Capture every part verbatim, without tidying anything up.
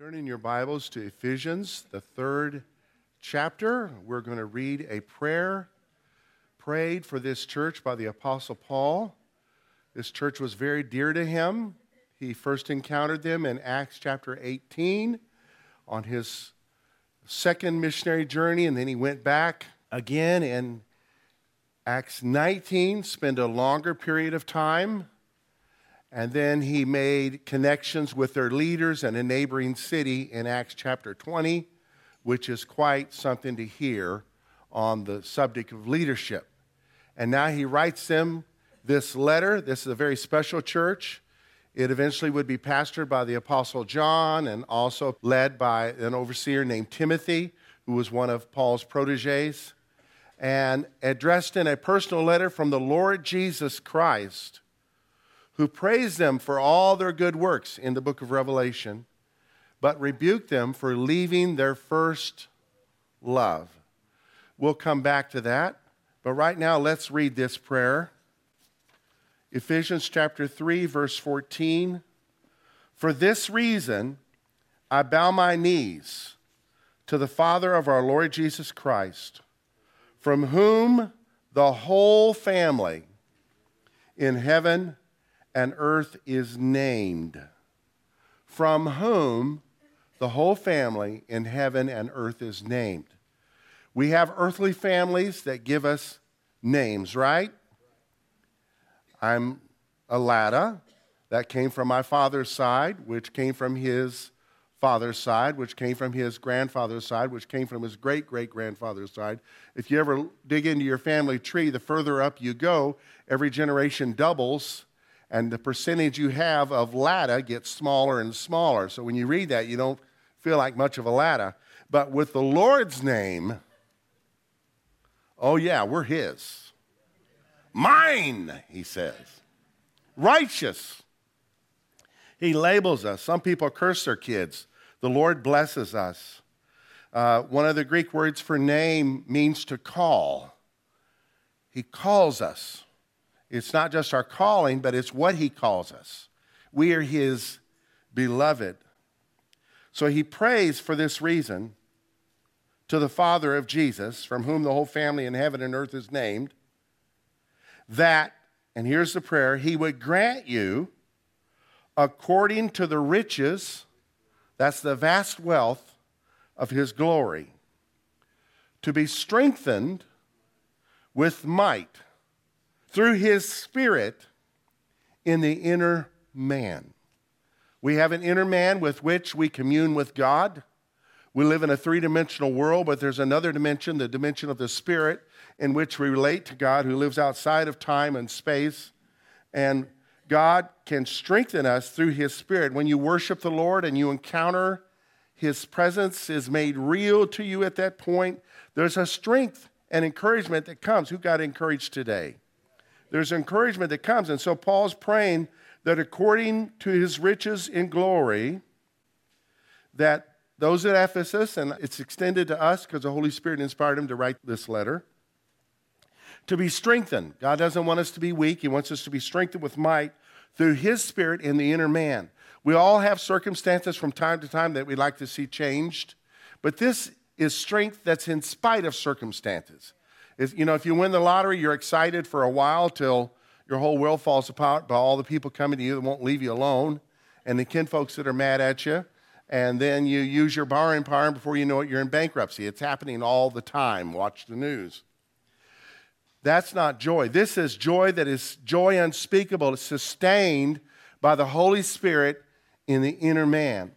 Turn in your Bibles to Ephesians, the third chapter. We're going to read a prayer prayed for this church by the Apostle Paul. This church was very dear to him. He first encountered them in Acts chapter eighteen on his second missionary journey, and then he went back again in Acts nineteen, spent a longer period of time. And then he made connections with their leaders in a neighboring city in Acts chapter twenty, which is quite something to hear on the subject of leadership. And now he writes them this letter. This is a very special church. It eventually would be pastored by the Apostle John and also led by an overseer named Timothy, who was one of Paul's proteges, and addressed in a personal letter from the Lord Jesus Christ, who praised them for all their good works in the book of Revelation, but rebuked them for leaving their first love. We'll come back to that, but right now let's read this prayer. Ephesians chapter three, verse fourteen. For this reason, I bow my knees to the Father of our Lord Jesus Christ, from whom the whole family in heaven and earth is named, from whom the whole family in heaven and earth is named. We have earthly families that give us names, right? I'm Alada, that came from my father's side, which came from his father's side, which came from his grandfather's side, which came from his great-great-grandfather's side. If you ever dig into your family tree, the further up you go, every generation doubles, and the percentage you have of Lada gets smaller and smaller. So when you read that, you don't feel like much of a Lada. But with the Lord's name, oh yeah, we're his. Mine, he says. Righteous. He labels us. Some people curse their kids. The Lord blesses us. Uh, one of the Greek words for name means to call. He calls us. It's not just our calling, but it's what he calls us. We are his beloved. So he prays for this reason to the Father of Jesus, from whom the whole family in heaven and earth is named, that, and here's the prayer, he would grant you, according to the riches, that's the vast wealth of his glory, to be strengthened with might through his Spirit in the inner man. We have an inner man with which we commune with God. We live in a three-dimensional world, but there's another dimension, the dimension of the Spirit, in which we relate to God, who lives outside of time and space. And God can strengthen us through his Spirit. When you worship the Lord and you encounter his presence is made real to you at that point, there's a strength and encouragement that comes. Who got encouraged today? There's encouragement that comes. And so Paul's praying that according to his riches in glory, that those at Ephesus, and it's extended to us because the Holy Spirit inspired him to write this letter, to be strengthened. God doesn't want us to be weak. He wants us to be strengthened with might through his Spirit in the inner man. We all have circumstances from time to time that we'd like to see changed, but this is strength that's in spite of circumstances. If, you know, if you win the lottery, you're excited for a while till your whole world falls apart by all the people coming to you that won't leave you alone and the kinfolks that are mad at you. And then you use your borrowing power, and before you know it, you're in bankruptcy. It's happening all the time. Watch the news. That's not joy. This is joy that is joy unspeakable. It's sustained by the Holy Spirit in the inner man.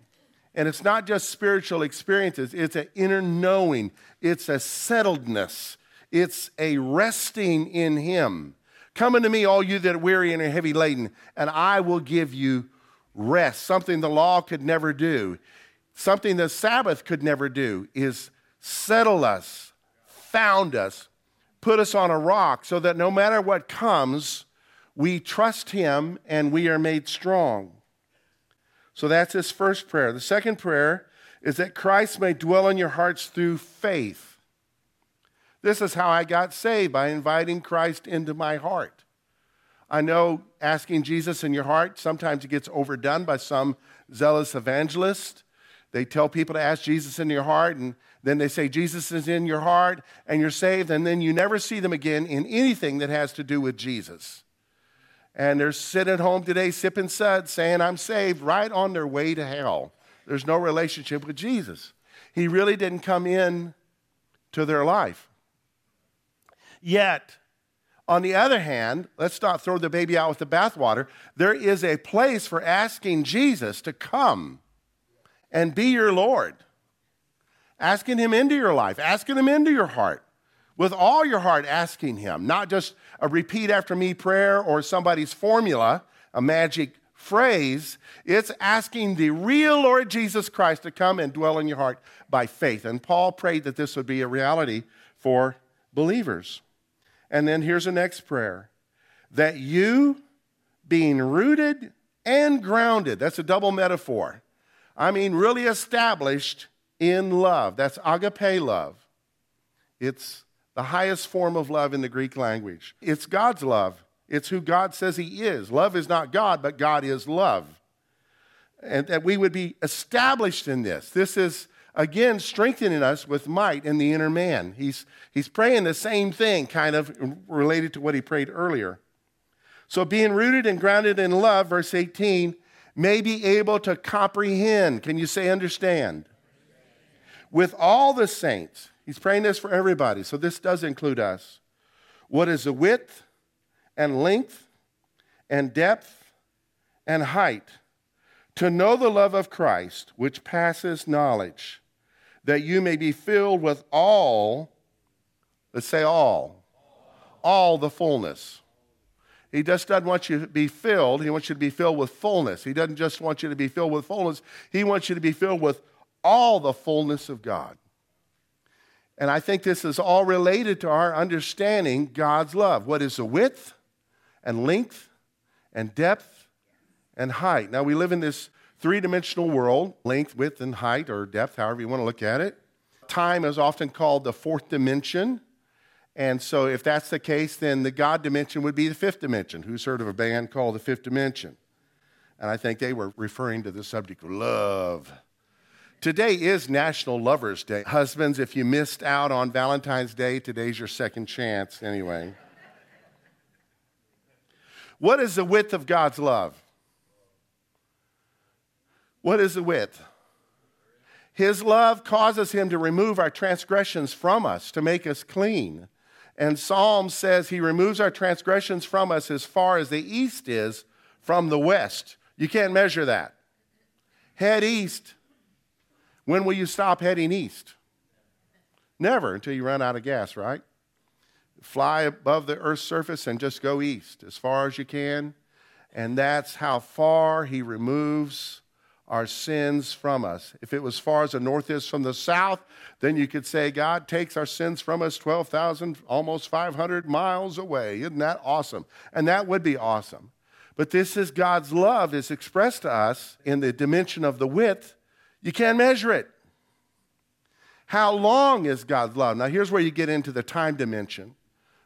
And it's not just spiritual experiences. It's an inner knowing. It's a settledness. It's a resting in him. Come unto me, all you that are weary and are heavy laden, and I will give you rest. Something the law could never do, something the Sabbath could never do, is settle us, found us, put us on a rock so that no matter what comes, we trust him and we are made strong. So that's his first prayer. The second prayer is that Christ may dwell in your hearts through faith. This is how I got saved, by inviting Christ into my heart. I know asking Jesus in your heart, sometimes it gets overdone by some zealous evangelist. They tell people to ask Jesus into your heart, and then they say Jesus is in your heart, and you're saved, and then you never see them again in anything that has to do with Jesus. And they're sitting at home today, sipping suds, saying, I'm saved, right on their way to hell. There's no relationship with Jesus. He really didn't come in to their life. Yet, on the other hand, let's not throw the baby out with the bathwater. There is a place for asking Jesus to come and be your Lord. Asking him into your life, asking him into your heart. With all your heart, asking him, not just a repeat after me prayer or somebody's formula, a magic phrase. It's asking the real Lord Jesus Christ to come and dwell in your heart by faith. And Paul prayed that this would be a reality for believers. And then here's the next prayer. That you, being rooted and grounded, that's a double metaphor. I mean, really established in love. That's agape love. It's the highest form of love in the Greek language. It's God's love. It's who God says he is. Love is not God, but God is love. And that we would be established in this. This is, again, strengthening us with might in the inner man. He's, he's praying the same thing, kind of related to what he prayed earlier. So being rooted and grounded in love, verse eighteen, may be able to comprehend. Can you say understand? With all the saints. He's praying this for everybody, so this does include us. What is the width and length and depth and height? To know the love of Christ, which passes knowledge, that you may be filled with all, let's say all, all the fullness. He just doesn't want you to be filled. He wants you to be filled with fullness. He doesn't just want you to be filled with fullness. He wants you to be filled with all the fullness of God. And I think this is all related to our understanding God's love. What is the width and length and depth and height? Now, we live in this three-dimensional world, length, width, and height, or depth, however you want to look at it. Time is often called the fourth dimension. And so if that's the case, then the God dimension would be the fifth dimension. Who's heard of a band called the Fifth Dimension? And I think they were referring to the subject of love. Today is National Lovers Day. Husbands, if you missed out on Valentine's Day, today's your second chance anyway. What is the width of God's love? What is the width? His love causes him to remove our transgressions from us, to make us clean. And Psalms says he removes our transgressions from us as far as the east is from the west. You can't measure that. Head east. When will you stop heading east? Never, until you run out of gas, right? Fly above the earth's surface and just go east as far as you can. And that's how far he removes our sins from us. If it was far as the north is from the south, then you could say God takes our sins from us twelve thousand, almost five hundred miles away. Isn't that awesome? And that would be awesome. But this is God's love is expressed to us in the dimension of the width. You can't measure it. How long is God's love? Now, here's where you get into the time dimension,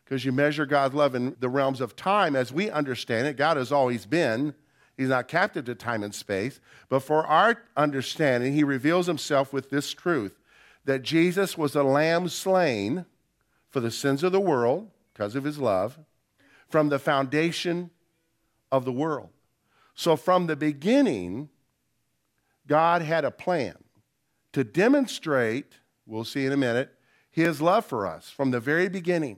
because you measure God's love in the realms of time. As we understand it, God has always been. He's not captive to time and space. But for our understanding, he reveals himself with this truth, that Jesus was a lamb slain for the sins of the world, because of his love, from the foundation of the world. So from the beginning, God had a plan to demonstrate, we'll see in a minute, his love for us from the very beginning.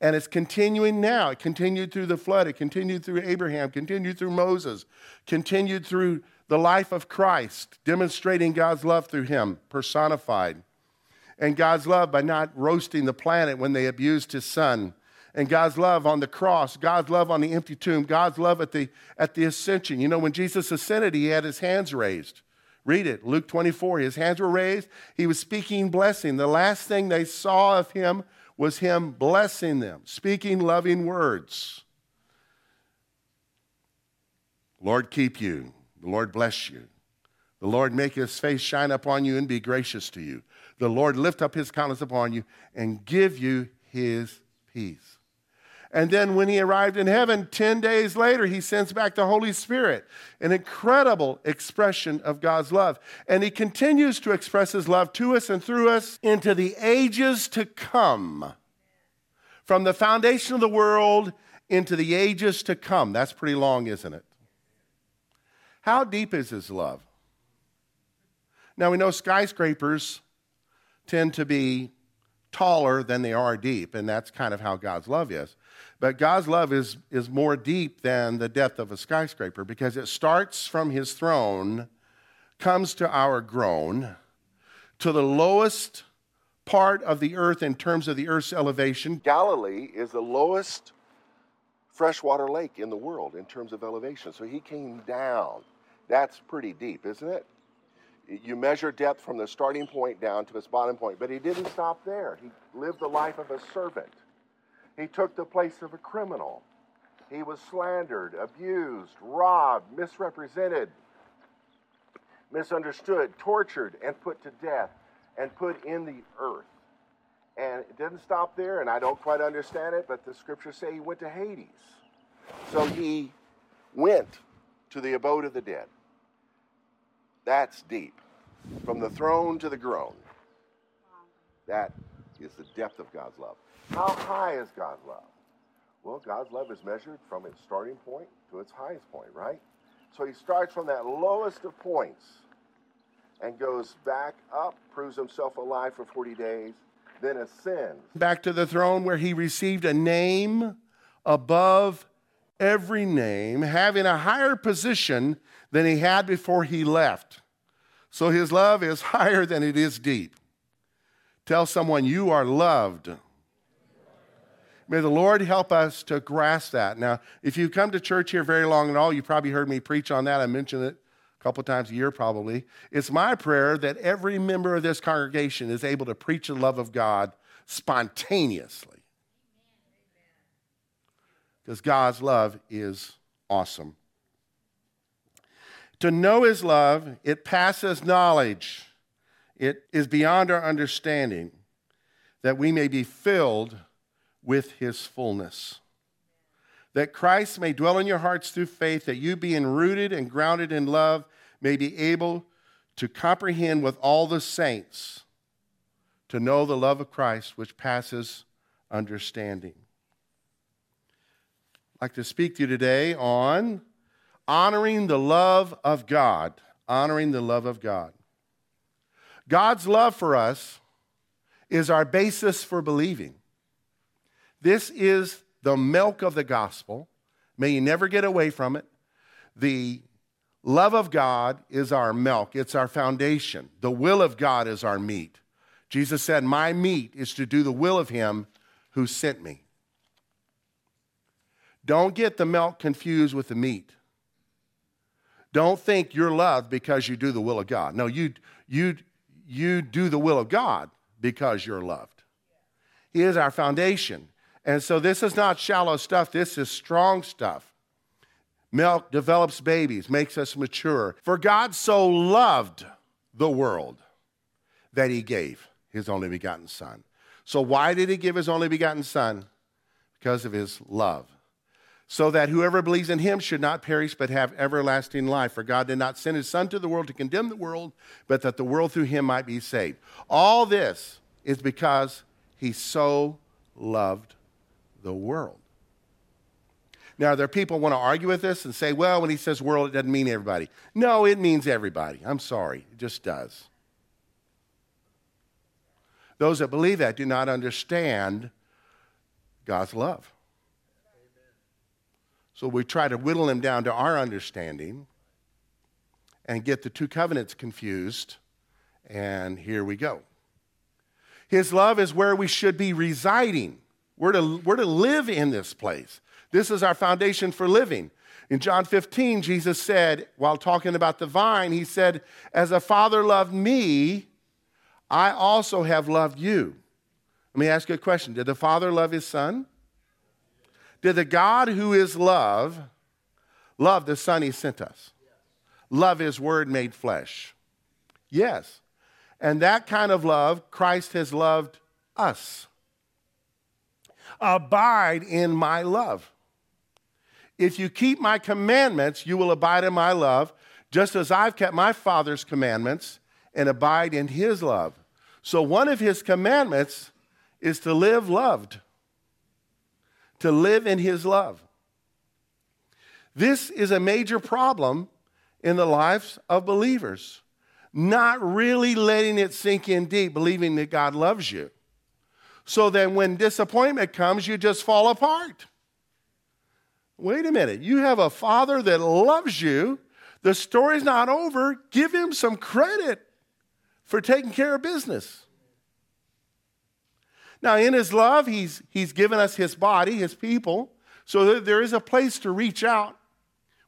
And it's continuing now. It continued through the flood. It continued through Abraham, continued through Moses, continued through the life of Christ, demonstrating God's love through him, personified. And God's love by not roasting the planet when they abused his son. And God's love on the cross, God's love on the empty tomb, God's love at the at the ascension. You know, when Jesus ascended, he had his hands raised. Read it, Luke twenty-four. His hands were raised. He was speaking blessing. The last thing they saw of him was him blessing them, speaking loving words. Lord keep you. The Lord bless you. The Lord make his face shine upon you and be gracious to you. The Lord lift up his countenance upon you and give you his peace. And then when he arrived in heaven, ten days later, he sends back the Holy Spirit, an incredible expression of God's love. And he continues to express his love to us and through us into the ages to come. From the foundation of the world into the ages to come. That's pretty long, isn't it? How deep is his love? Now, we know skyscrapers tend to be taller than they are deep, and that's kind of how God's love is. But God's love is, is more deep than the depth of a skyscraper, because it starts from his throne, comes to our groan, to the lowest part of the earth in terms of the earth's elevation. Galilee is the lowest freshwater lake in the world in terms of elevation. So he came down. That's pretty deep, isn't it? You measure depth from the starting point down to its bottom point. But he didn't stop there. He lived the life of a servant. He took the place of a criminal. He was slandered, abused, robbed, misrepresented, misunderstood, tortured, and put to death, and put in the earth. And it didn't stop there, and I don't quite understand it, but the scriptures say he went to Hades. So he went to the abode of the dead. That's deep. From the throne to the groan. That is the depth of God's love. How high is God's love? Well, God's love is measured from its starting point to its highest point, right? So he starts from that lowest of points and goes back up, proves himself alive for forty days, then ascends. Back to the throne where he received a name above every name, having a higher position than he had before he left. So his love is higher than it is deep. Tell someone, you are loved. May the Lord help us to grasp that. Now, if you come to church here very long at all, you probably heard me preach on that. I mentioned it a couple times a year probably. It's my prayer that every member of this congregation is able to preach the love of God spontaneously. Because God's love is awesome. To know his love, it passes knowledge. It is beyond our understanding, that we may be filled with his fullness. That Christ may dwell in your hearts through faith, that you, being rooted and grounded in love, may be able to comprehend with all the saints to know the love of Christ which passes understanding. I'd like to speak to you today on honoring the love of God, honoring the love of God. God's love for us is our basis for believing. This is the milk of the gospel. May you never get away from it. The love of God is our milk. It's our foundation. The will of God is our meat. Jesus said, "My meat is to do the will of him who sent me." Don't get the milk confused with the meat. Don't think you're loved because you do the will of God. No, you, you, you do the will of God because you're loved. He is our foundation. And so this is not shallow stuff. This is strong stuff. Milk develops babies, makes us mature. For God so loved the world that he gave his only begotten son. So why did he give his only begotten son? Because of his love. So that whoever believes in him should not perish but have everlasting life. For God did not send his son to the world to condemn the world, but that the world through him might be saved. All this is because he so loved the world. Now, there are people who want to argue with this and say, well, when he says world, it doesn't mean everybody. No, it means everybody. I'm sorry, it just does. Those that believe that do not understand God's love. So we try to whittle him down to our understanding and get the two covenants confused, and here we go. His love is where we should be residing. We're to, we're to live in this place. This is our foundation for living. In John fifteen, Jesus said, while talking about the vine, he said, "As the Father loved me, I also have loved you." Let me ask you a question. Did the Father love his Son? Did the God who is love, love the Son he sent us? Yes. Love his word made flesh? Yes. And that kind of love, Christ has loved us. abide in my love. If you keep my commandments, you will abide in my love, just as I've kept my Father's commandments and abide in his love. So one of his commandments is to live loved, to live in his love. This is a major problem in the lives of believers, not really letting it sink in deep, believing that God loves you. So that when disappointment comes, you just fall apart. Wait a minute, you have a Father that loves you. The story's not over. Give him some credit for taking care of business. Now, in his love, he's, he's given us his body, his people, so that there is a place to reach out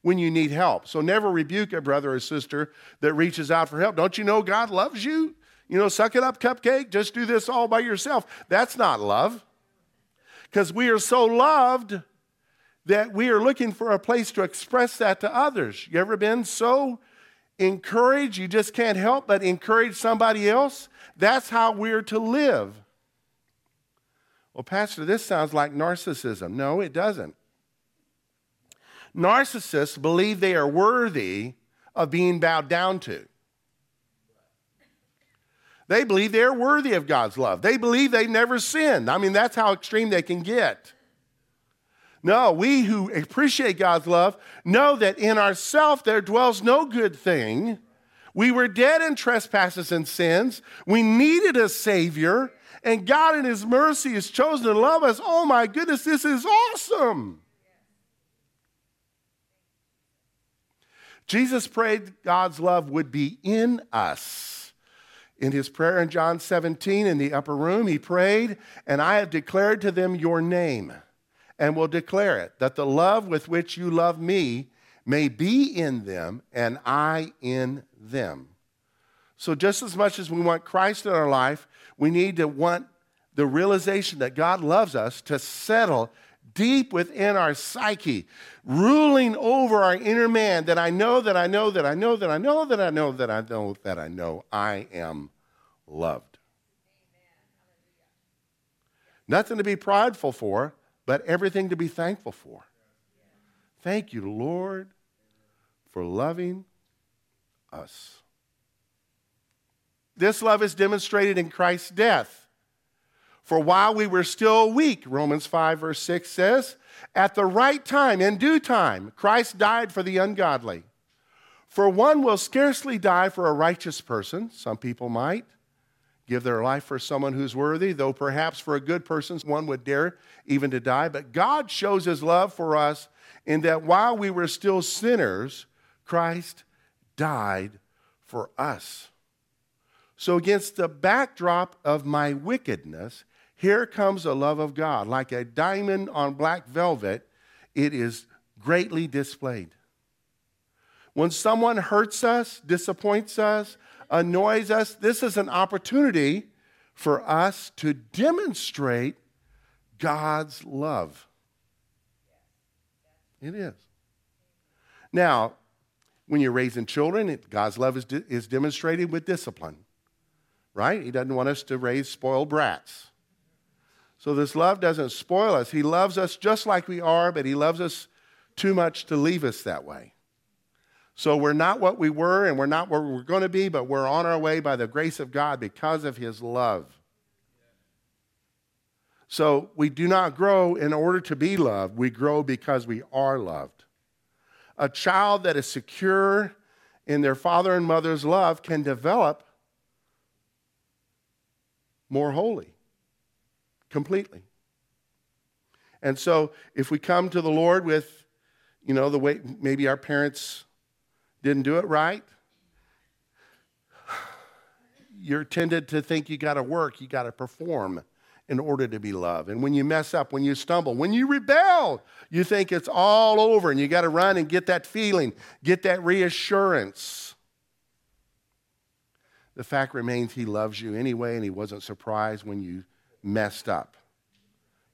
when you need help. So never rebuke a brother or sister that reaches out for help. Don't you know God loves you? You know, suck it up, cupcake. Just do this all by yourself. That's not love. Because we are so loved that we are looking for a place to express that to others. You ever been so encouraged, you just can't help but encourage somebody else? That's how we're to live. Well, Pastor, this sounds like narcissism. No, it doesn't. Narcissists believe they are worthy of being bowed down to. They believe they are worthy of God's love. They believe they've never sinned. I mean, that's how extreme they can get. No, we who appreciate God's love know that in ourselves there dwells no good thing. We were dead in trespasses and sins. We needed a Savior. And God in his mercy has chosen to love us. Oh my goodness, this is awesome. Jesus prayed God's love would be in us. In his prayer in John seventeen in the upper room, he prayed, and I have declared to them your name and will declare it, that the love with which you love me may be in them and I in them. So just as much as we want Christ in our life, we need to want the realization that God loves us to settle deep within our psyche, ruling over our inner man, that I know that I know that I know that I know that I know that I know that I know I am loved. Nothing to be prideful for, but everything to be thankful for. Thank you, Lord, for loving us. This love is demonstrated in Christ's death. For while we were still weak, Romans five, verse six says, at the right time, in due time, Christ died for the ungodly. For one will scarcely die for a righteous person. Some people might give their life for someone who's worthy, though perhaps for a good person one would dare even to die. But God shows his love for us in that while we were still sinners, Christ died for us. So against the backdrop of my wickedness, here comes the love of God. Like a diamond on black velvet, it is greatly displayed. When someone hurts us, disappoints us, annoys us, this is an opportunity for us to demonstrate God's love. It is. Now, when you're raising children, it, God's love is, de- is demonstrated with discipline. Right? He doesn't want us to raise spoiled brats. So this love doesn't spoil us. He loves us just like we are, but he loves us too much to leave us that way. So we're not what we were, and we're not where we're going to be, but we're on our way by the grace of God because of his love. So we do not grow in order to be loved. We grow because we are loved. A child that is secure in their father and mother's love can develop more holy, completely. And so if we come to the Lord with, you know, the way maybe our parents didn't do it right, you're tended to think you got to work, you got to perform in order to be loved. And when you mess up, when you stumble, when you rebel, you think it's all over and you got to run and get that feeling, get that reassurance. The fact remains he loves you anyway, and he wasn't surprised when you messed up.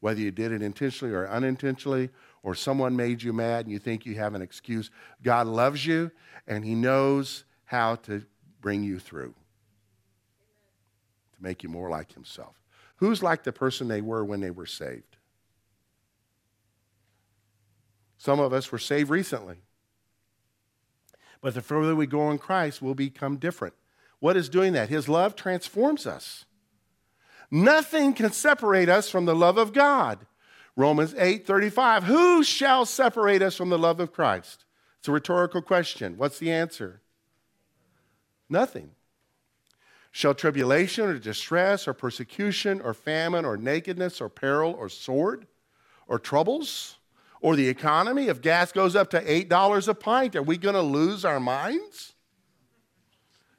Whether you did it intentionally or unintentionally, or someone made you mad and you think you have an excuse, God loves you, and he knows how to bring you through, to make you more like himself. Who's like the person they were when they were saved? Some of us were saved recently. But the further we go in Christ, we'll become different. What is doing that? His love transforms us. Nothing can separate us from the love of God. Romans eight thirty-five, who shall separate us from the love of Christ? It's a rhetorical question. What's the answer? Nothing. Shall tribulation or distress or persecution or famine or nakedness or peril or sword or troubles or the economy? If gas goes up to eight dollars a pint, are we going to lose our minds?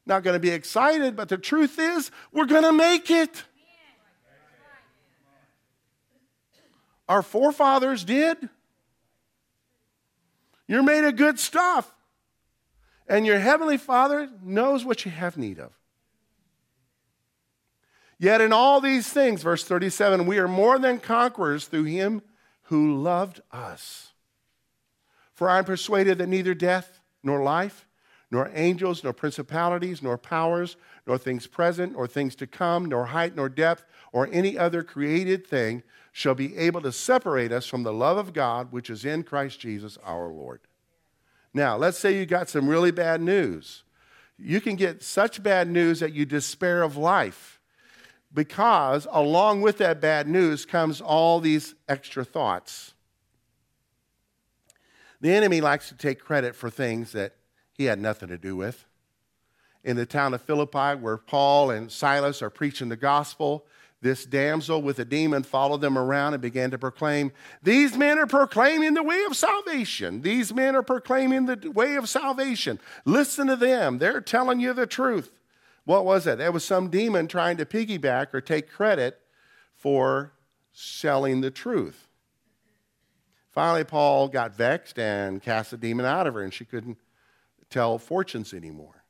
Not going to be excited, but the truth is we're going to make it. Our forefathers did. You're made of good stuff. And your heavenly Father knows what you have need of. Yet in all these things, verse thirty-seven, we are more than conquerors through him who loved us. For I am persuaded that neither death nor life, nor angels, nor principalities, nor powers, nor things present, nor things to come, nor height, nor depth, or any other created thing shall be able to separate us from the love of God, which is in Christ Jesus our Lord. Now, let's say you got some really bad news. You can get such bad news that you despair of life, because along with that bad news comes all these extra thoughts. The enemy likes to take credit for things that he had nothing to do with. In the town of Philippi, where Paul and Silas are preaching the gospel, this damsel with a demon followed them around and began to proclaim, these men are proclaiming the way of salvation. These men are proclaiming the way of salvation. Listen to them. They're telling you the truth. What was that? That was some demon trying to piggyback or take credit for selling the truth. Finally, Paul got vexed and cast the demon out of her, and she couldn't tell fortunes anymore.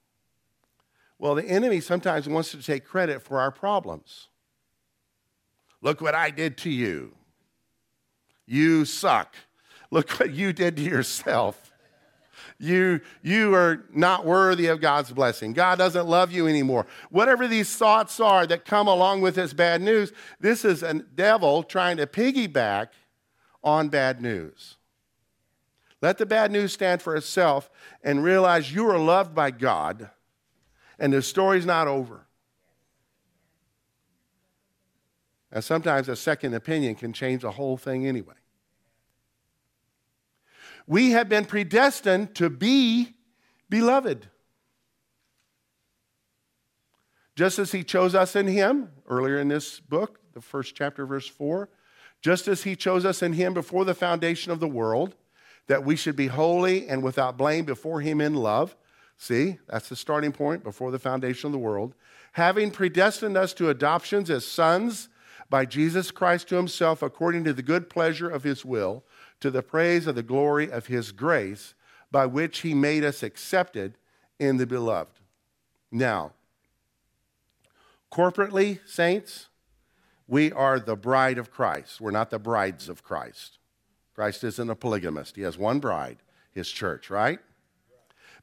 Well, the enemy sometimes wants to take credit for our problems. Look what I did to you. You suck. Look what you did to yourself. You, you are not worthy of God's blessing. God doesn't love you anymore. Whatever these thoughts are that come along with this bad news, this is a devil trying to piggyback on bad news. Let the bad news stand for itself and realize you are loved by God and the story's not over. And sometimes a second opinion can change the whole thing anyway. We have been predestined to be beloved. Just as he chose us in him, earlier in this book, the first chapter, verse four, just as he chose us in him before the foundation of the world, that we should be holy and without blame before him in love. See, that's the starting point, before the foundation of the world. Having predestined us to adoptions as sons by Jesus Christ to himself, according to the good pleasure of his will, to the praise of the glory of his grace, by which he made us accepted in the beloved. Now, corporately, saints, we are the bride of Christ. We're not the brides of Christ. Christ isn't a polygamist. He has one bride, his church, right?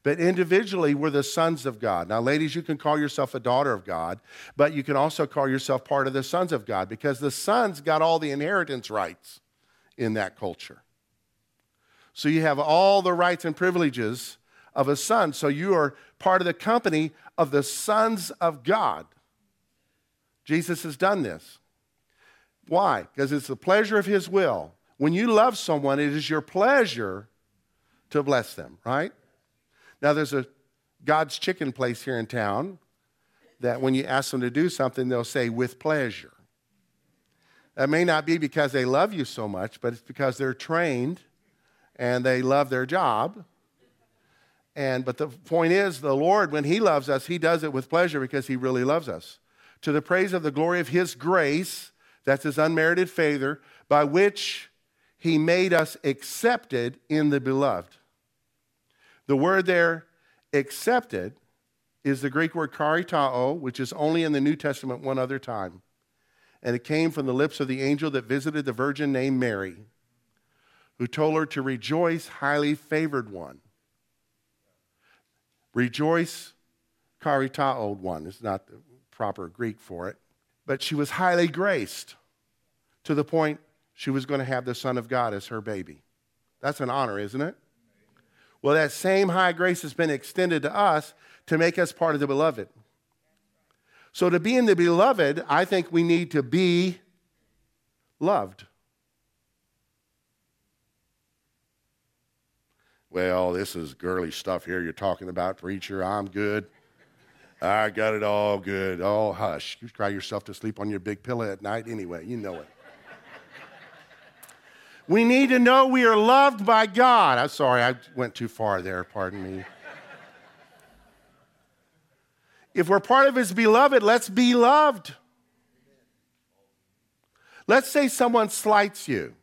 But individually, we're the sons of God. Now, ladies, you can call yourself a daughter of God, but you can also call yourself part of the sons of God, because the sons got all the inheritance rights in that culture. So you have all the rights and privileges of a son. So you are part of the company of the sons of God. Jesus has done this. Why? Because it's the pleasure of his will. When you love someone, it is your pleasure to bless them, right? Now, there's a God's chicken place here in town that when you ask them to do something, they'll say, with pleasure. That may not be because they love you so much, but it's because they're trained and they love their job. And but the point is, the Lord, when he loves us, he does it with pleasure because he really loves us. To the praise of the glory of his grace, that's his unmerited favor, by which he made us accepted in the beloved. The word there, accepted, is the Greek word karitao, which is only in the New Testament one other time. And it came from the lips of the angel that visited the virgin named Mary, who told her to rejoice, highly favored one. Rejoice, karitao one, is not the proper Greek for it. But she was highly graced to the point she was going to have the Son of God as her baby. That's an honor, isn't it? Well, that same high grace has been extended to us to make us part of the beloved. So to be in the beloved, I think we need to be loved. Well, this is girly stuff here you're talking about, preacher. I'm good. I got it all good. Oh, hush. You cry yourself to sleep on your big pillow at night anyway. You know it. We need to know we are loved by God. I'm sorry, I went too far there. Pardon me. If we're part of his beloved, let's be loved. Let's say someone slights you.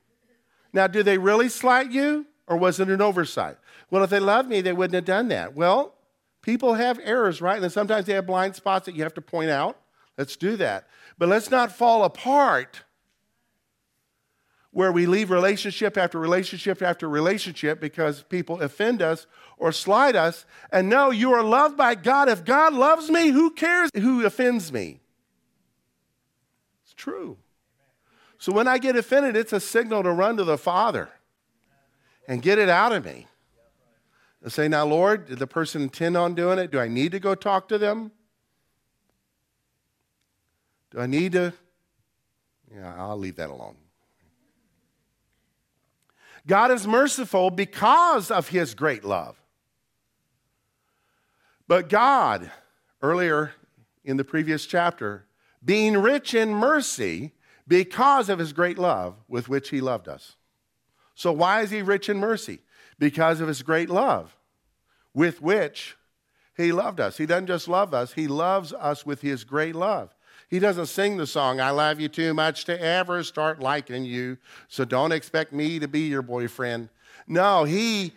Now, do they really slight you, or was it an oversight? Well, if they loved me, they wouldn't have done that. Well, people have errors, right? And sometimes they have blind spots that you have to point out. Let's do that. But let's not fall apart where we leave relationship after relationship after relationship because people offend us or slight us. And no, you are loved by God. If God loves me, who cares who offends me? It's true. So when I get offended, it's a signal to run to the Father and get it out of me. I say, now, Lord, did the person intend on doing it? Do I need to go talk to them? Do I need to? Yeah, I'll leave that alone. God is merciful because of his great love. But God, earlier in the previous chapter, being rich in mercy because of his great love with which he loved us. So why is he rich in mercy? Because of his great love with which he loved us. He doesn't just love us, he loves us with his great love. He doesn't sing the song, I love you too much to ever start liking you, so don't expect me to be your boyfriend. No, he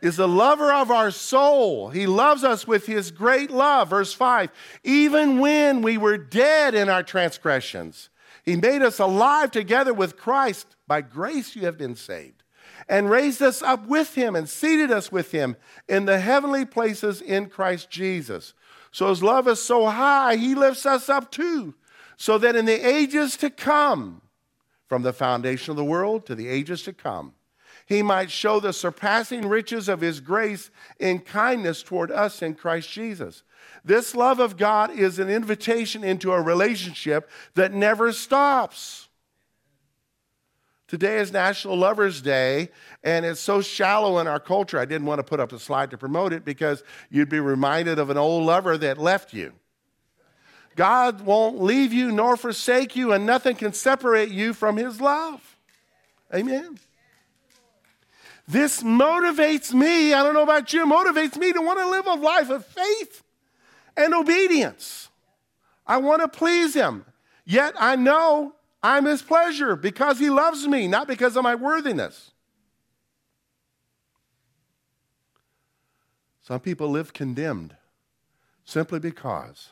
is the lover of our soul. He loves us with his great love. Verse five, even when we were dead in our transgressions, he made us alive together with Christ. By grace you have been saved. And raised us up with him and seated us with him in the heavenly places in Christ Jesus. So his love is so high, he lifts us up too, so that in the ages to come, from the foundation of the world to the ages to come, he might show the surpassing riches of his grace in kindness toward us in Christ Jesus. This love of God is an invitation into a relationship that never stops. Today is National Lovers Day, and it's so shallow in our culture. I didn't want to put up a slide to promote it because you'd be reminded of an old lover that left you. God won't leave you nor forsake you, and nothing can separate you from his love. Amen. This motivates me, I don't know about you, motivates me to want to live a life of faith and obedience. I want to please him, yet I know I'm his pleasure because he loves me, not because of my worthiness. Some people live condemned simply because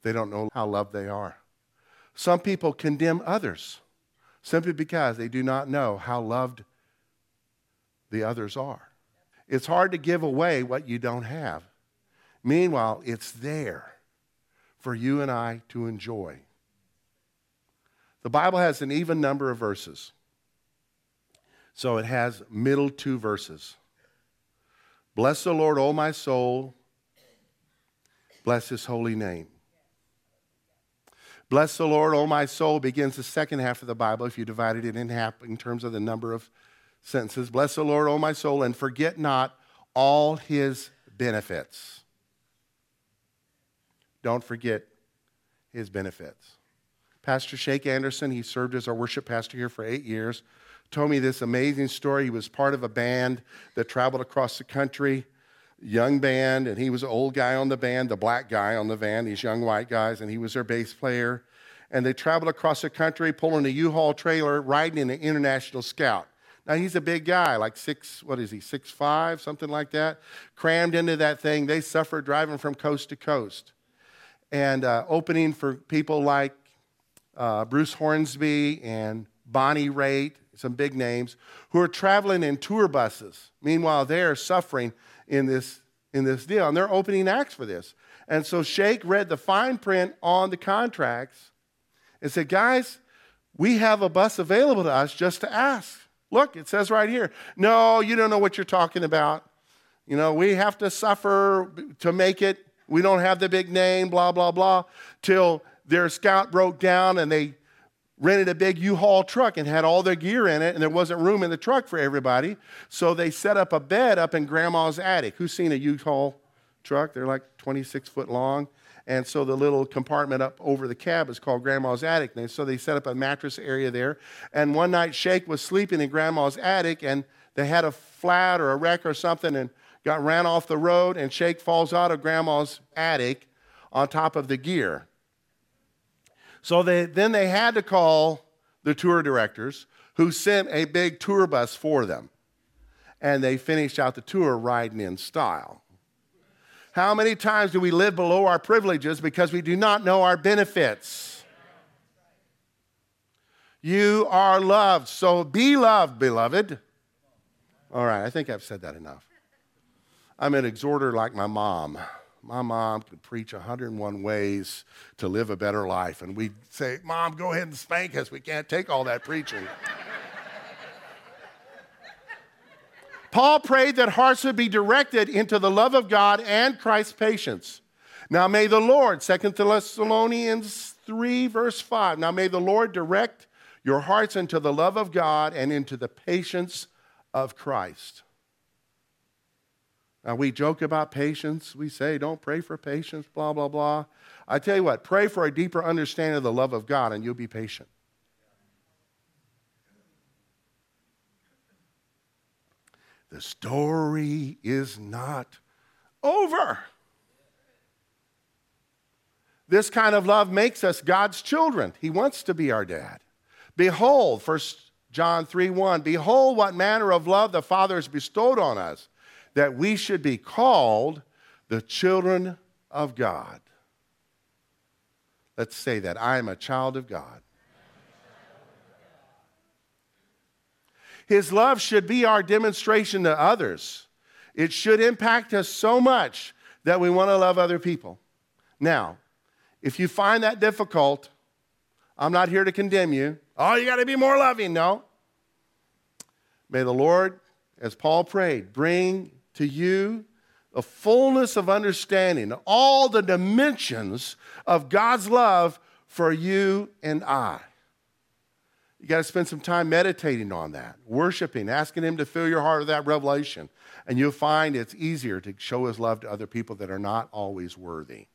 they don't know how loved they are. Some people condemn others simply because they do not know how loved the others are. It's hard to give away what you don't have. Meanwhile, it's there for you and I to enjoy. The Bible has an even number of verses. So it has middle two verses. Bless the Lord, O my soul. Bless his holy name. Bless the Lord, O my soul begins the second half of the Bible if you divided it in half in terms of the number of sentences. Bless the Lord, O my soul, and forget not all his benefits. Don't forget his benefits. Pastor Shake Anderson, he served as our worship pastor here for eight years, told me this amazing story. He was part of a band that traveled across the country, young band, and he was an old guy on the band, the black guy on the van, these young white guys, and he was their bass player. And they traveled across the country pulling a U-Haul trailer, riding in an International Scout. Now, he's a big guy, like six, what is he, six five, something like that, crammed into that thing. They suffered driving from coast to coast. And uh, opening for people like Uh, Bruce Hornsby and Bonnie Raitt, some big names, who are traveling in tour buses. Meanwhile, they're suffering in this, in this deal, and they're opening acts for this. And so Shake read the fine print on the contracts and said, guys, we have a bus available to us just to ask. Look, it says right here, no, you don't know what you're talking about. You know, we have to suffer to make it. We don't have the big name, blah, blah, blah, till their scout broke down and they rented a big U-Haul truck and had all their gear in it, and there wasn't room in the truck for everybody. So they set up a bed up in Grandma's attic. Who's seen a U-Haul truck? They're like twenty-six foot long. And so the little compartment up over the cab is called Grandma's attic. And so they set up a mattress area there. And one night, Shake was sleeping in Grandma's attic, and they had a flat or a wreck or something and got ran off the road, and Shake falls out of Grandma's attic on top of the gear. So they, then they had to call the tour directors, who sent a big tour bus for them. And they finished out the tour riding in style. How many times do we live below our privileges because we do not know our benefits? You are loved, so be loved, beloved. All right, I think I've said that enough. I'm an exhorter like my mom. My mom could preach one hundred and one ways to live a better life, and we'd say, Mom, go ahead and spank us. We can't take all that preaching. Paul prayed that hearts would be directed into the love of God and Christ's patience. Now may the Lord, Second Thessalonians three, verse five, now may the Lord direct your hearts into the love of God and into the patience of Christ. Now we joke about patience. We say, don't pray for patience, blah, blah, blah. I tell you what, pray for a deeper understanding of the love of God and you'll be patient. The story is not over. This kind of love makes us God's children. He wants to be our dad. Behold, First John three one, behold what manner of love the Father has bestowed on us, that we should be called the children of God. Let's say that. I am a child of God. His love should be our demonstration to others. It should impact us so much that we want to love other people. Now, if you find that difficult, I'm not here to condemn you. Oh, you got to be more loving. No. May the Lord, as Paul prayed, bring to you a fullness of understanding, all the dimensions of God's love for you and I. You got to spend some time meditating on that, worshiping, asking him to fill your heart with that revelation. And you'll find it's easier to show his love to other people that are not always worthy.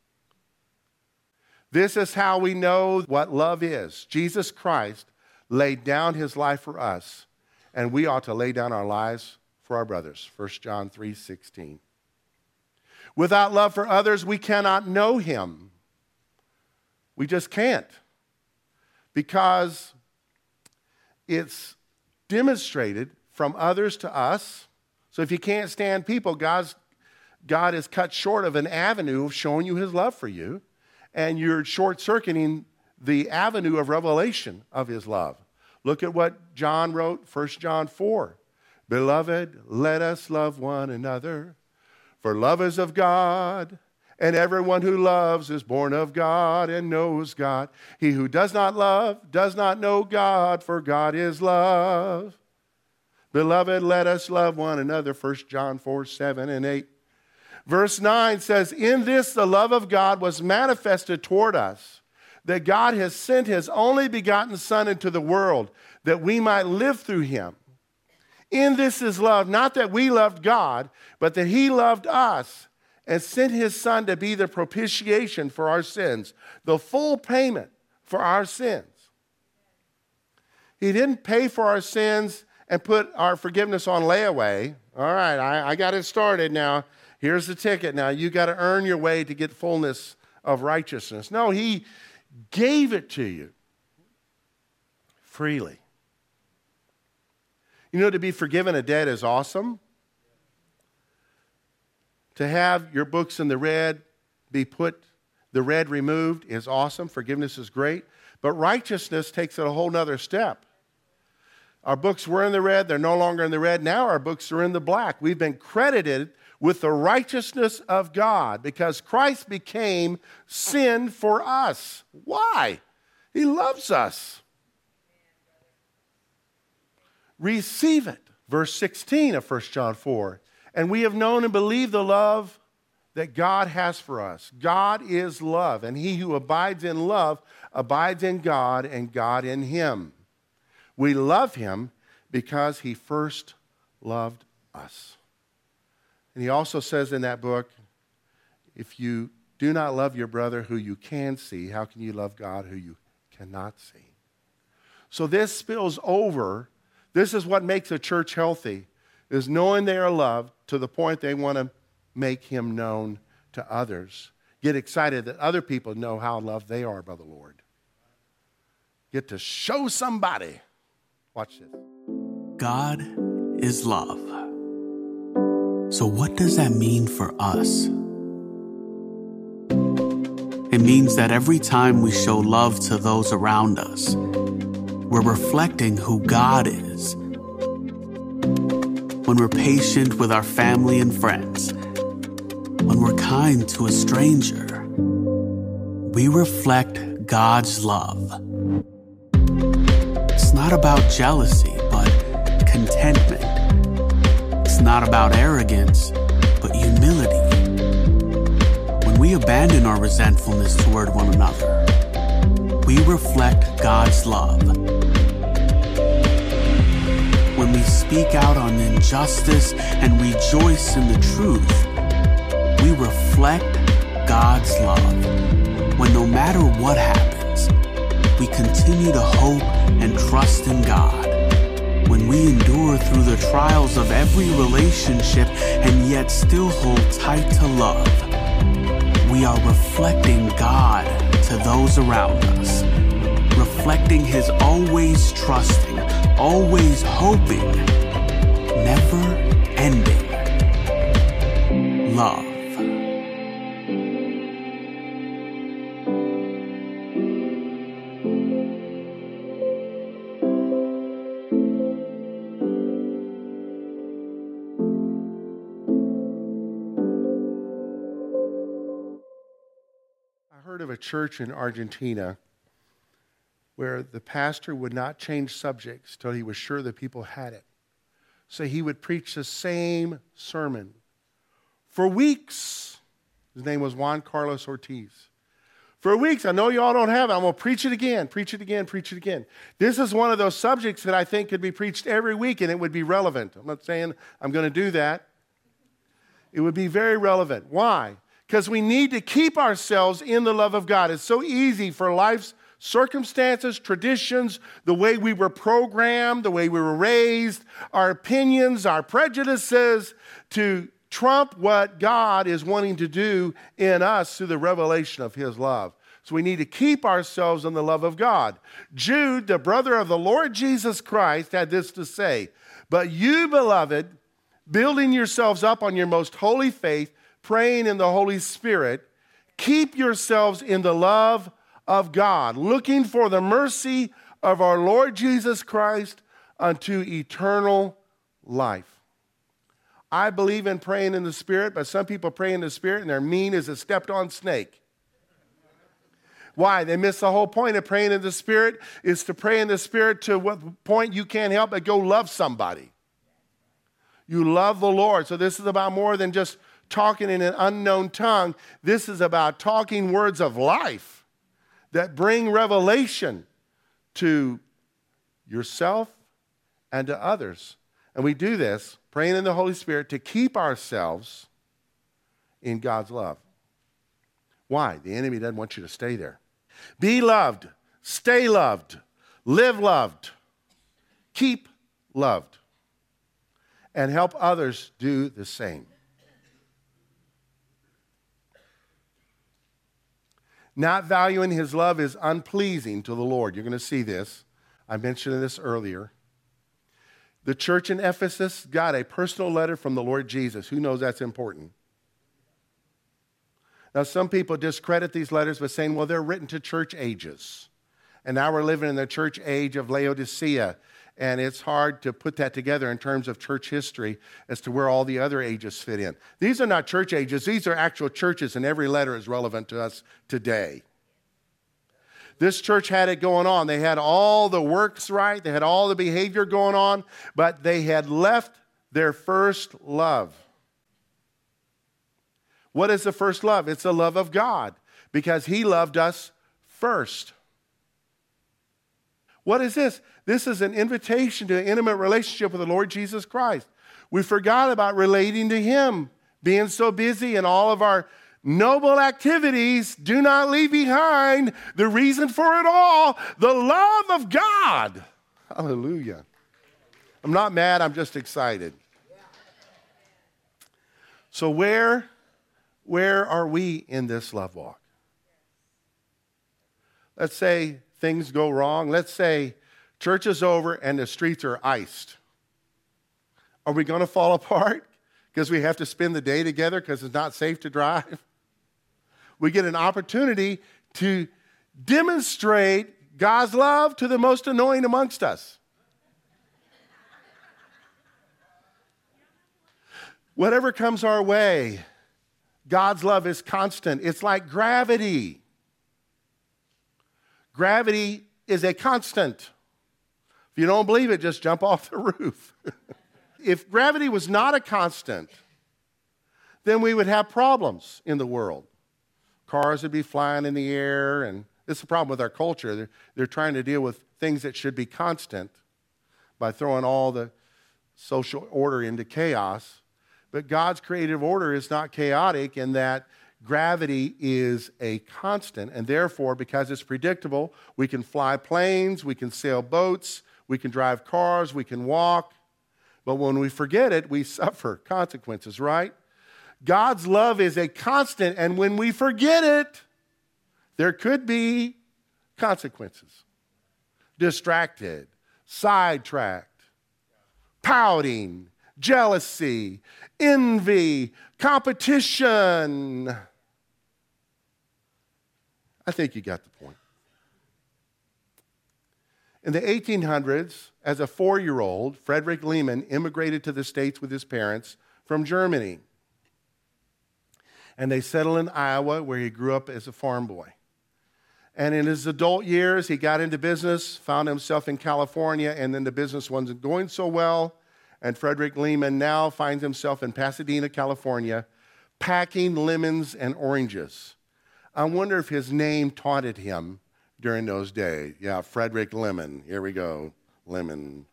This is how we know what love is. Jesus Christ laid down his life for us, and we ought to lay down our lives for our brothers, First John three sixteen. Without love for others, we cannot know him. We just can't, because it's demonstrated from others to us. So if you can't stand people, God's, God is cut short of an avenue of showing you his love for you, and you're short-circuiting the avenue of revelation of his love. Look at what John wrote, First John four. Beloved, let us love one another, for love is of God, and everyone who loves is born of God and knows God. He who does not love does not know God, for God is love. Beloved, let us love one another, First John four, seven and eight. Verse nine says, in this the love of God was manifested toward us, that God has sent his only begotten Son into the world, that we might live through him. In this is love, not that we loved God, but that he loved us, and sent his Son to be the propitiation for our sins, the full payment for our sins. He didn't pay for our sins and put our forgiveness on layaway. All right, I, I got it started now. Here's the ticket now. You got to earn your way to get fullness of righteousness. No, he gave it to you freely. You know, to be forgiven a debt is awesome. To have your books in the red be put, the red removed is awesome. Forgiveness is great. But righteousness takes it a whole nother step. Our books were in the red. They're no longer in the red. Now our books are in the black. We've been credited with the righteousness of God because Christ became sin for us. Why? He loves us. receive it. Verse sixteen of First John four. And we have known and believed the love that God has for us. God is love, and he who abides in love abides in God and God in him. We love him because he first loved us. And he also says in that book, if you do not love your brother who you can see, how can you love God who you cannot see? So this spills over. This is what makes a church healthy, is knowing they are loved to the point they want to make him known to others. Get excited that other people know how loved they are by the Lord. Get to show somebody. Watch this. God is love. So what does that mean for us? It means that every time we show love to those around us, we're reflecting who God is. When we're patient with our family and friends, when we're kind to a stranger, we reflect God's love. It's not about jealousy, but contentment. It's not about arrogance, but humility. When we abandon our resentfulness toward one another, we reflect God's love. When we speak out on injustice and rejoice in the truth, we reflect God's love, when no matter what happens, we continue to hope and trust in God. When we endure through the trials of every relationship and yet still hold tight to love, we are reflecting God to those around us, reflecting his always trusting, always hoping, never-ending love. Of a church in Argentina where the pastor would not change subjects till he was sure the people had it. So he would preach the same sermon for weeks. His name was Juan Carlos Ortiz. For weeks, I know y'all don't have it. I'm going to preach it again, preach it again, preach it again. This is one of those subjects that I think could be preached every week and it would be relevant. I'm not saying I'm going to do that. It would be very relevant. Why? Because we need to keep ourselves in the love of God. It's so easy for life's circumstances, traditions, the way we were programmed, the way we were raised, our opinions, our prejudices, to trump what God is wanting to do in us through the revelation of his love. So we need to keep ourselves in the love of God. Jude, the brother of the Lord Jesus Christ, had this to say, "But you, beloved, building yourselves up on your most holy faith, praying in the Holy Spirit, keep yourselves in the love of God, looking for the mercy of our Lord Jesus Christ unto eternal life." I believe in praying in the Spirit, but some people pray in the Spirit and they're mean as a stepped-on snake. Why? They miss the whole point of praying in the Spirit, is to pray in the Spirit to what point you can't help but go love somebody. You love the Lord. So this is about more than just talking in an unknown tongue. This is about talking words of life that bring revelation to yourself and to others. And we do this, praying in the Holy Spirit, to keep ourselves in God's love. Why? The enemy doesn't want you to stay there. Be loved, stay loved, live loved, keep loved, and help others do the same. Not valuing his love is unpleasing to the Lord. You're going to see this. I mentioned this earlier. The church in Ephesus got a personal letter from the Lord Jesus. Who knows that's important? Now, some people discredit these letters by saying, well, they're written to church ages. And now we're living in the church age of Laodicea. And it's hard to put that together in terms of church history as to where all the other ages fit in. These are not church ages. These are actual churches, and every letter is relevant to us today. this church had it going on. They had all the works right. They had all the behavior going on, but they had left their first love. What is the first love? It's the love of God, because he loved us first. What is this? This is an invitation to an intimate relationship with the Lord Jesus Christ. We forgot about relating to him, being so busy in all of our noble activities. Do not leave behind the reason for it all, the love of God. Hallelujah. I'm not mad, I'm just excited. So where, where are we in this love walk? Let's say things go wrong. Let's say church is over and the streets are iced. Are we going to fall apart because we have to spend the day together because it's not safe to drive? We get an opportunity to demonstrate God's love to the most annoying amongst us. Whatever comes our way, God's love is constant. It's like gravity. Gravity is a constant. If you don't believe it, just jump off the roof. If gravity was not a constant, then we would have problems in the world. Cars would be flying in the air, and it's the problem with our culture. They're, they're trying to deal with things that should be constant by throwing all the social order into chaos. But God's creative order is not chaotic in that gravity is a constant, and therefore, because it's predictable, we can fly planes, we can sail boats, we can drive cars, we can walk. But when we forget it, we suffer consequences, right? God's love is a constant, and when we forget it, there could be consequences. Distracted, sidetracked, pouting, jealousy, envy, competition. I think you got the point. In the eighteen hundreds, as a four-year-old, Frederick Lehman immigrated to the States with his parents from Germany. And they settled in Iowa, where he grew up as a farm boy. And in his adult years, he got into business, found himself in California, and then the business wasn't going so well. And Frederick Lehman now finds himself in Pasadena, California, packing lemons and oranges. I wonder if his name taunted him during those days. Yeah, Frederick Lehman. Here we go. Lemon.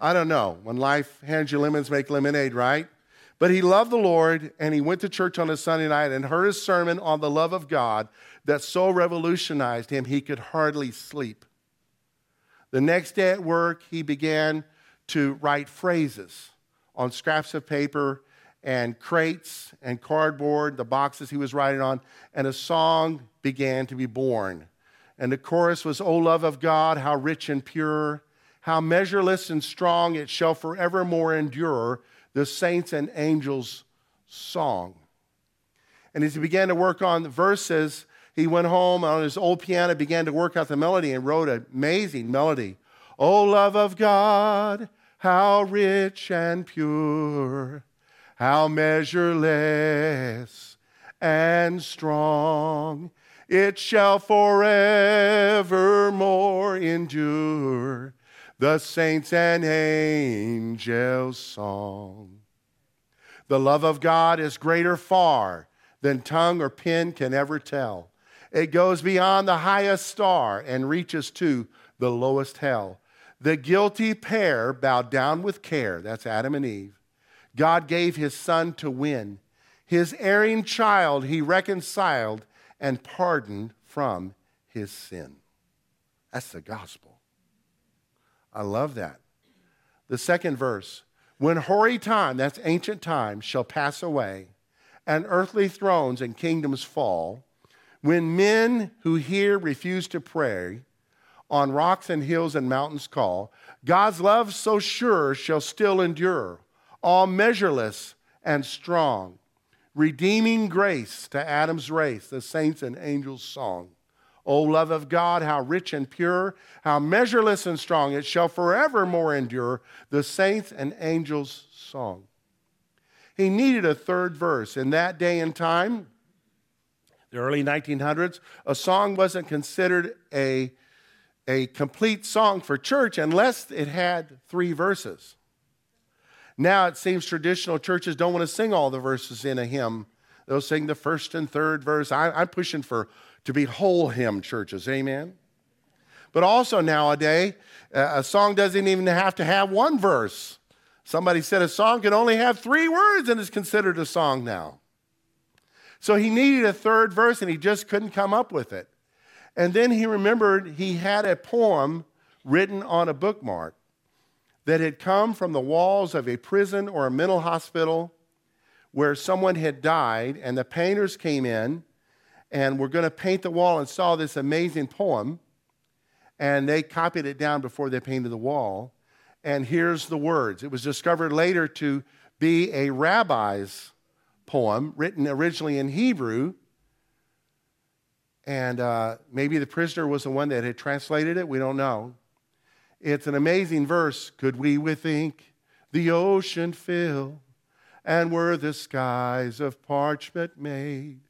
I don't know. When life hands you lemons, make lemonade, right? But he loved the Lord, and he went to church on a Sunday night and heard a sermon on the love of God that so revolutionized him he could hardly sleep. The next day at work, he began to write phrases on scraps of paper and crates and cardboard, the boxes he was writing on, and a song began to be born. And the chorus was, "O love of God, how rich and pure, how measureless and strong, it shall forevermore endure, the saints' and angels' song." And as he began to work on the verses, he went home on his old piano, began to work out the melody, and wrote an amazing melody. "O love of God, how rich and pure, how measureless and strong, it shall forevermore endure, the saints' and angels' song." The love of God is greater far than tongue or pen can ever tell. It goes beyond the highest star and reaches to the lowest hell. The guilty pair bowed down with care. That's Adam and Eve. God gave his son to win. His erring child he reconciled and pardoned from his sin. That's the gospel. I love that. The second verse, "When hoary time," that's ancient time, "shall pass away, and earthly thrones and kingdoms fall, when men who hear refuse to pray, on rocks and hills and mountains call, God's love so sure shall still endure, all measureless and strong, redeeming grace to Adam's race, the saints' and angels' song. O love of God, how rich and pure, how measureless and strong, it shall forevermore endure, the saints' and angels' song." He needed a third verse. In that day and time, the early nineteen hundreds, a song wasn't considered a, a complete song for church unless it had three verses. Now it seems traditional churches don't want to sing all the verses in a hymn. They'll sing the first and third verse. I, I'm pushing for to be whole hymn churches, amen? But also nowadays, a song doesn't even have to have one verse. Somebody said a song can only have three words and is considered a song now. So he needed a third verse and he just couldn't come up with it. And then he remembered he had a poem written on a bookmark that had come from the walls of a prison or a mental hospital where someone had died, and the painters came in and were going to paint the wall and saw this amazing poem, and they copied it down before they painted the wall. And here's the words. It was discovered later to be a rabbi's poem written originally in Hebrew. And uh, maybe the prisoner was the one that had translated it. We don't know. It's an amazing verse. Could we withink the ocean fill, and were the skies of parchment made,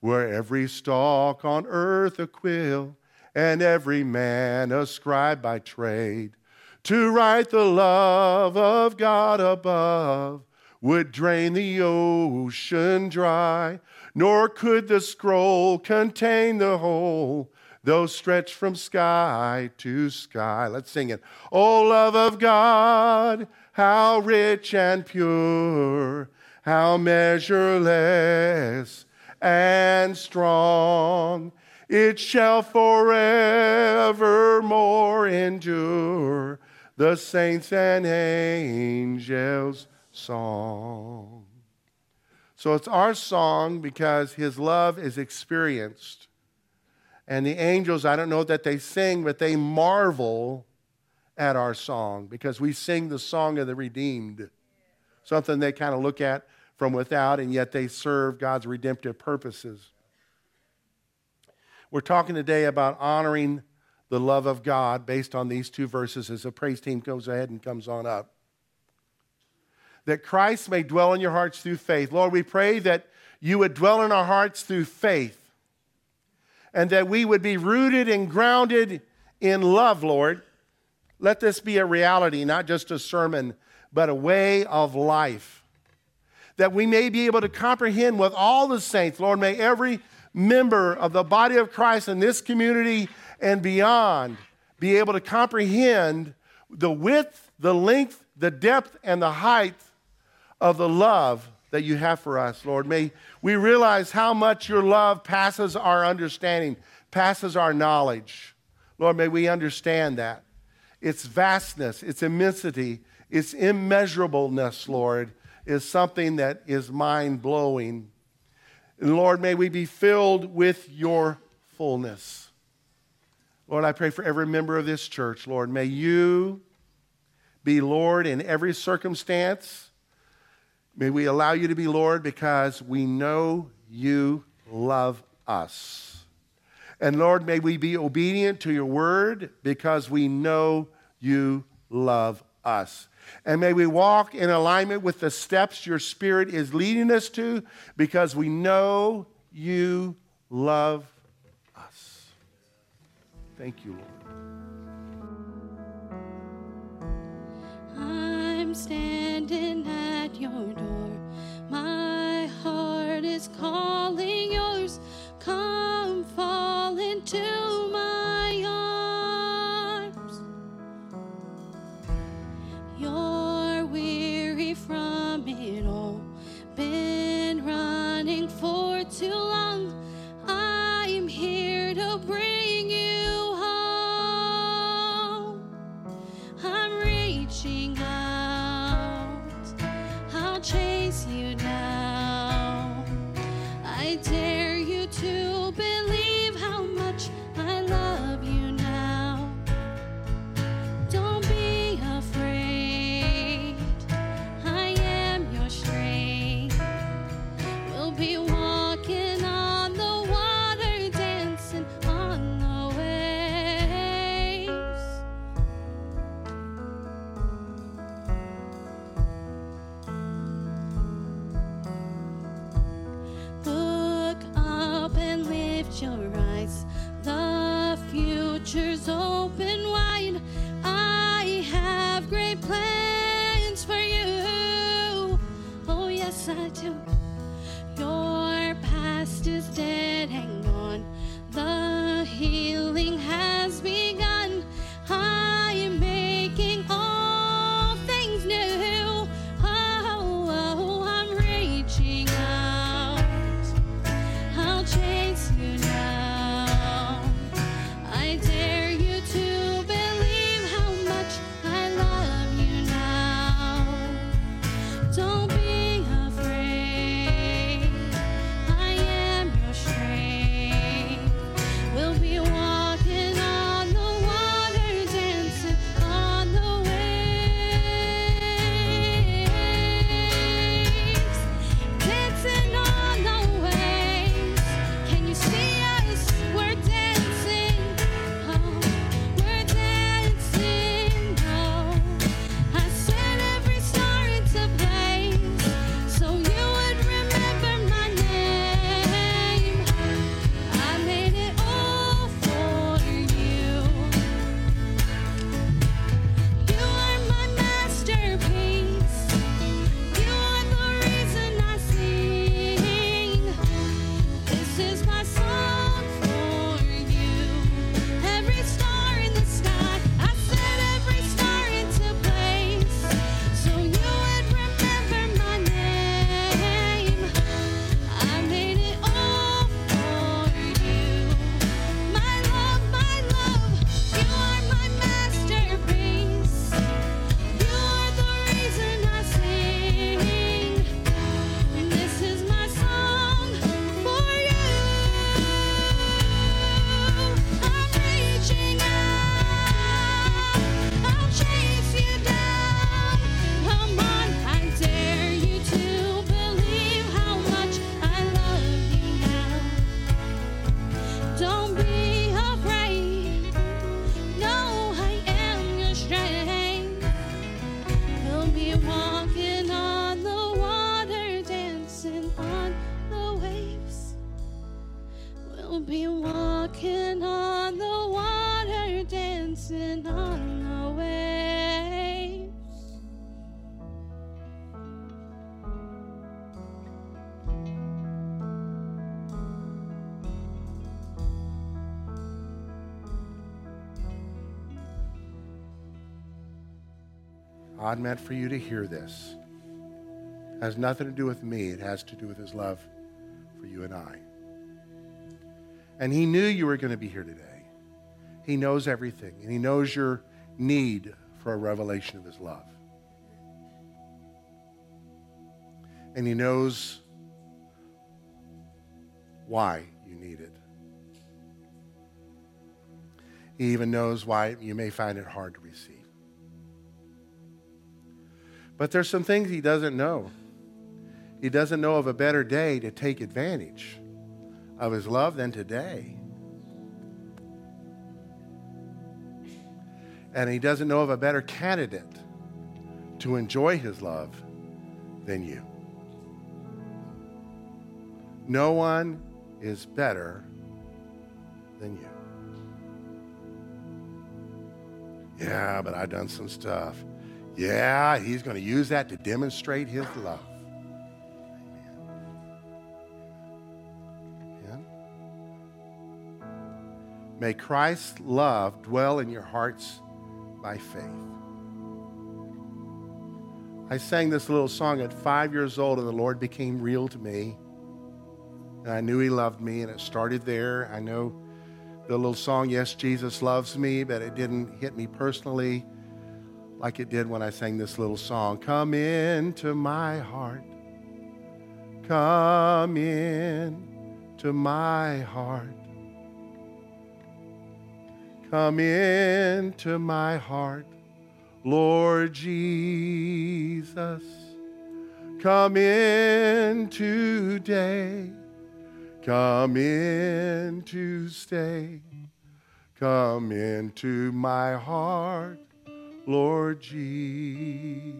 were every stalk on earth a quill, and every man a scribe by trade, to write the love of God above would drain the ocean dry, nor could the scroll contain the whole, though stretched from sky to sky. Let's sing it. Oh, love of God, how rich and pure, how measureless and strong, it shall forevermore endure the saints and angels' song. So it's our song because his love is experienced. And the angels, I don't know that they sing, but they marvel at our song because we sing the song of the redeemed, something they kind of look at from without, and yet they serve God's redemptive purposes. We're talking today about honoring the love of God based on these two verses as the praise team goes ahead and comes on up. That Christ may dwell in your hearts through faith. Lord, we pray that you would dwell in our hearts through faith, and that we would be rooted and grounded in love, Lord. Let this be a reality, not just a sermon, but a way of life. That we may be able to comprehend with all the saints, Lord, may every member of the body of Christ in this community and beyond be able to comprehend the width, the length, the depth, and the height of the love that you have for us, Lord. May we realize how much your love passes our understanding, passes our knowledge. Lord, may we understand that. Its vastness, its immensity, its immeasurableness, Lord, is something that is mind-blowing. And Lord, may we be filled with your fullness. Lord, I pray for every member of this church, Lord. May you be Lord in every circumstance. May we allow you to be Lord because we know you love us. And Lord, may we be obedient to your word because we know you love us. And may we walk in alignment with the steps your Spirit is leading us to because we know you love us. Thank you, Lord. I'm standing at your door. My heart is calling yours. Come fall into my arms. You're weary from it all. Been running for too long. I'm here to bring you home. I'm reaching out. I'll chase you now. I dare you to believe how much I futures open wide. I have great plans for you. Oh, yes, I do. Your past is dead and gone. The healing has begun. I am making all things new. Oh, oh, I'm reaching out. I'll chase you now. I dare you to believe how much I love you now. Don't be afraid. I am your strength. We'll be walking on the water, dancing on the waves. Dancing on the waves. Can you see us? We're dancing. Oh, we're dancing. Oh, I said every star into place so you would remember my name. I made it all for you. You are my masterpiece. You are the reason I sing. This is my song for you. Every star in the sky, I set every star into place so you would remember my name. I made it all for you. My love, my love, you are my masterpiece. You are the reason I sing. And this is my song for you. I'm reaching out. I'll chase you down. Come on, I dare you to believe how much I love you now. Don't be afraid. No, I am your strength. We'll be walking on the water, dancing on the waves. We'll be walking on the water, dancing on the waves. God meant for you to hear this. It has nothing to do with me. It has to do with his love for you and I. And he knew you were going to be here today. He knows everything, and he knows your need for a revelation of his love. And he knows why you need it. He even knows why you may find it hard to receive. But there's some things he doesn't know. He doesn't know of a better day to take advantage of his love than today. And he doesn't know of a better candidate to enjoy his love than you. No one is better than you. Yeah, but I've done some stuff. Yeah, he's going to use that to demonstrate his love. Amen. Amen. May Christ's love dwell in your hearts by faith. I sang this little song at five years old, and the Lord became real to me. And I knew he loved me, and it started there. I know the little song, Yes, Jesus Loves Me, but it didn't hit me personally like it did when I sang this little song. Come into my heart. Come into my heart. Come into my heart, Lord Jesus. Come in today. Come in to stay. Come into my heart, Lord Jesus.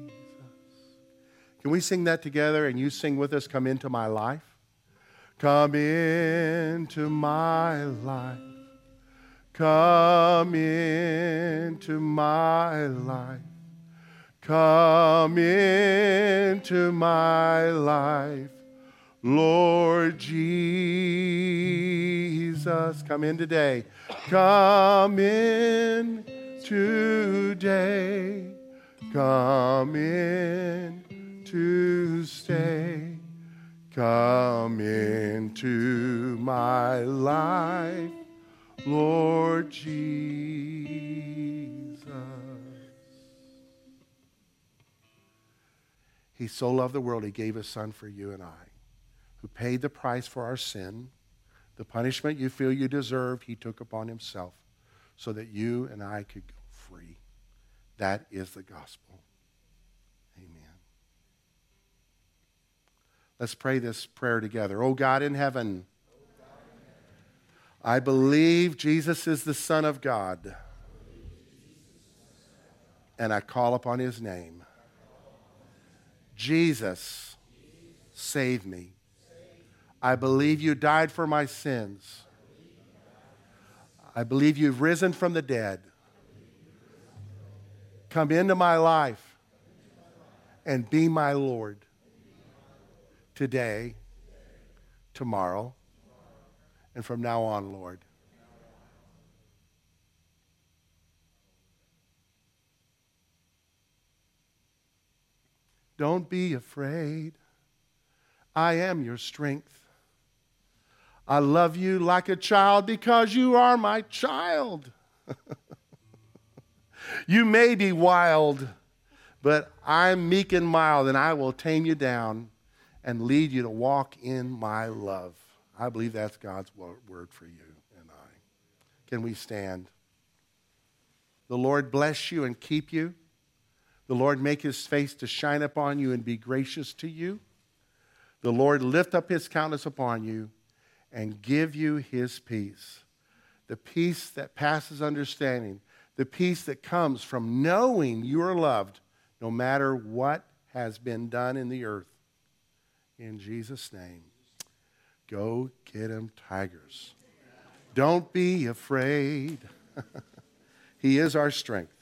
Can we sing that together and you sing with us, Come Into My Life? Come into my life. Come into my life. Come into my life. Lord Jesus, come in today. Come in today. Come in to stay. Come into my life, Lord Jesus. He so loved the world, he gave his son for you and I, who paid the price for our sin. The punishment you feel you deserve, he took upon himself so that you and I could go free. That is the gospel. Amen. Let's pray this prayer together. Oh God in heaven, I believe Jesus is the Son of God, and I call upon his name. Jesus, save me. I believe you died for my sins. I believe you've risen from the dead. Come into my life and be my Lord today, tomorrow, and from now on, Lord. Don't be afraid. I am your strength. I love you like a child because you are my child. You may be wild, but I'm meek and mild, and I will tame you down and lead you to walk in my love. I believe that's God's word for you and I. Can we stand? The Lord bless you and keep you. The Lord make his face to shine upon you and be gracious to you. The Lord lift up his countenance upon you and give you his peace. The peace that passes understanding. The peace that comes from knowing you are loved no matter what has been done in the earth. In Jesus' name. Go get him, Tigers. Don't be afraid. He is our strength.